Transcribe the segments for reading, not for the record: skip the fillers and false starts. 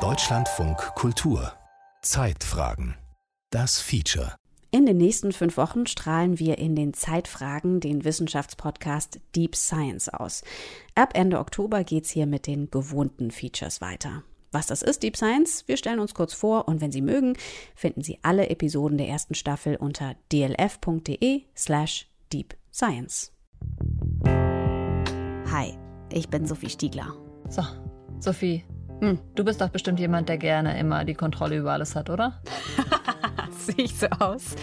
Deutschlandfunk Kultur. Zeitfragen. Das Feature. In den nächsten 5 Wochen strahlen wir in den Zeitfragen den Wissenschaftspodcast Deep Science aus. Ab Ende Oktober geht's hier mit den gewohnten Features weiter. Was das ist, Deep Science, wir stellen uns kurz vor und wenn Sie mögen, finden Sie alle Episoden der ersten Staffel unter dlf.de/deepscience. Hi, ich bin Sophie Stiegler. So, Sophie, du bist doch bestimmt jemand, der gerne immer die Kontrolle über alles hat, oder? Sehe ich so aus?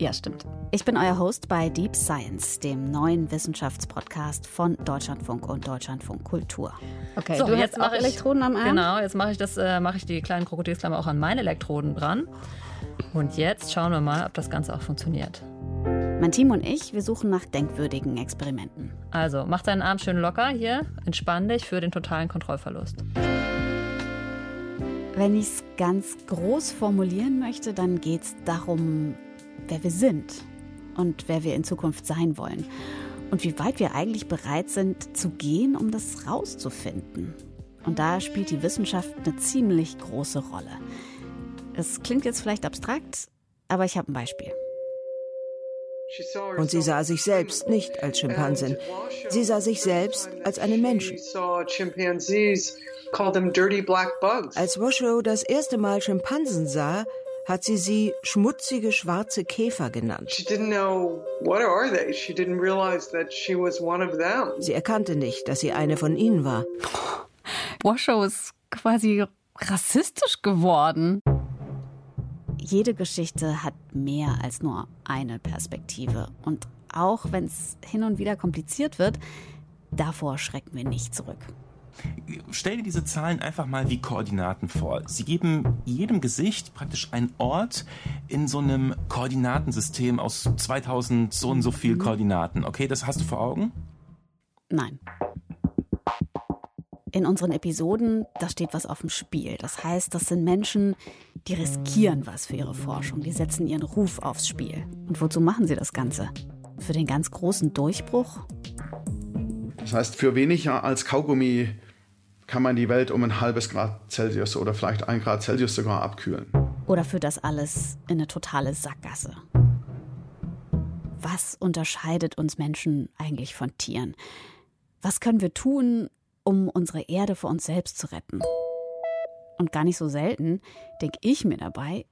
Ja, stimmt. Ich bin euer Host bei Deep Science, dem neuen Wissenschaftspodcast von Deutschlandfunk und Deutschlandfunk Kultur. Okay, so, du hast auch Elektroden am Arm? Genau, jetzt mache ich die kleinen Krokodilsklammer auch an meine Elektroden dran. Und jetzt schauen wir mal, ob das Ganze auch funktioniert. Mein Team und ich, wir suchen nach denkwürdigen Experimenten. Also, mach deinen Arm schön locker hier, entspann dich für den totalen Kontrollverlust. Wenn ich es ganz groß formulieren möchte, dann geht es darum, wer wir sind und wer wir in Zukunft sein wollen. Und wie weit wir eigentlich bereit sind zu gehen, um das rauszufinden. Und da spielt die Wissenschaft eine ziemlich große Rolle. Es klingt jetzt vielleicht abstrakt, aber ich habe ein Beispiel. Und sie sah sich selbst nicht als Schimpansen. Sie sah sich selbst als einen Menschen. Als Washoe das erste Mal Schimpansen sah, hat sie schmutzige schwarze Käfer genannt. Sie erkannte nicht, dass sie eine von ihnen war. Washoe ist quasi rassistisch geworden. Jede Geschichte hat mehr als nur eine Perspektive. Und auch wenn es hin und wieder kompliziert wird, davor schrecken wir nicht zurück. Stell dir diese Zahlen einfach mal wie Koordinaten vor. Sie geben jedem Gesicht praktisch einen Ort in so einem Koordinatensystem aus 2000 so und so viel Koordinaten. Okay, das hast du vor Augen? Nein. In unseren Episoden, da steht was auf dem Spiel. Das heißt, das sind Menschen, die riskieren was für ihre Forschung. Die setzen ihren Ruf aufs Spiel. Und wozu machen sie das Ganze? Für den ganz großen Durchbruch? Das heißt, für weniger als Kaugummi kann man die Welt um 0,5 Grad Celsius oder vielleicht 1 Grad Celsius sogar abkühlen. Oder führt das alles in eine totale Sackgasse? Was unterscheidet uns Menschen eigentlich von Tieren? Was können wir tun, um unsere Erde vor uns selbst zu retten? Und gar nicht so selten denke ich mir dabei,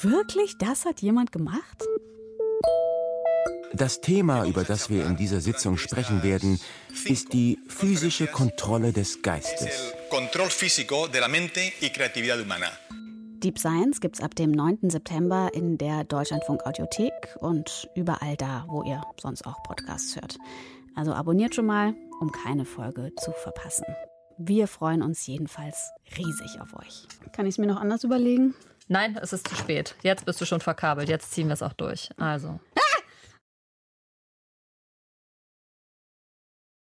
wirklich, das hat jemand gemacht? Das Thema, über das wir in dieser Sitzung sprechen werden, ist die physische Kontrolle des Geistes. Deep Science gibt's ab dem 9. September in der Deutschlandfunk-Audiothek und überall da, wo ihr sonst auch Podcasts hört. Also abonniert schon mal, um keine Folge zu verpassen. Wir freuen uns jedenfalls riesig auf euch. Kann ich es mir noch anders überlegen? Nein, es ist zu spät. Jetzt bist du schon verkabelt. Jetzt ziehen wir es auch durch. Also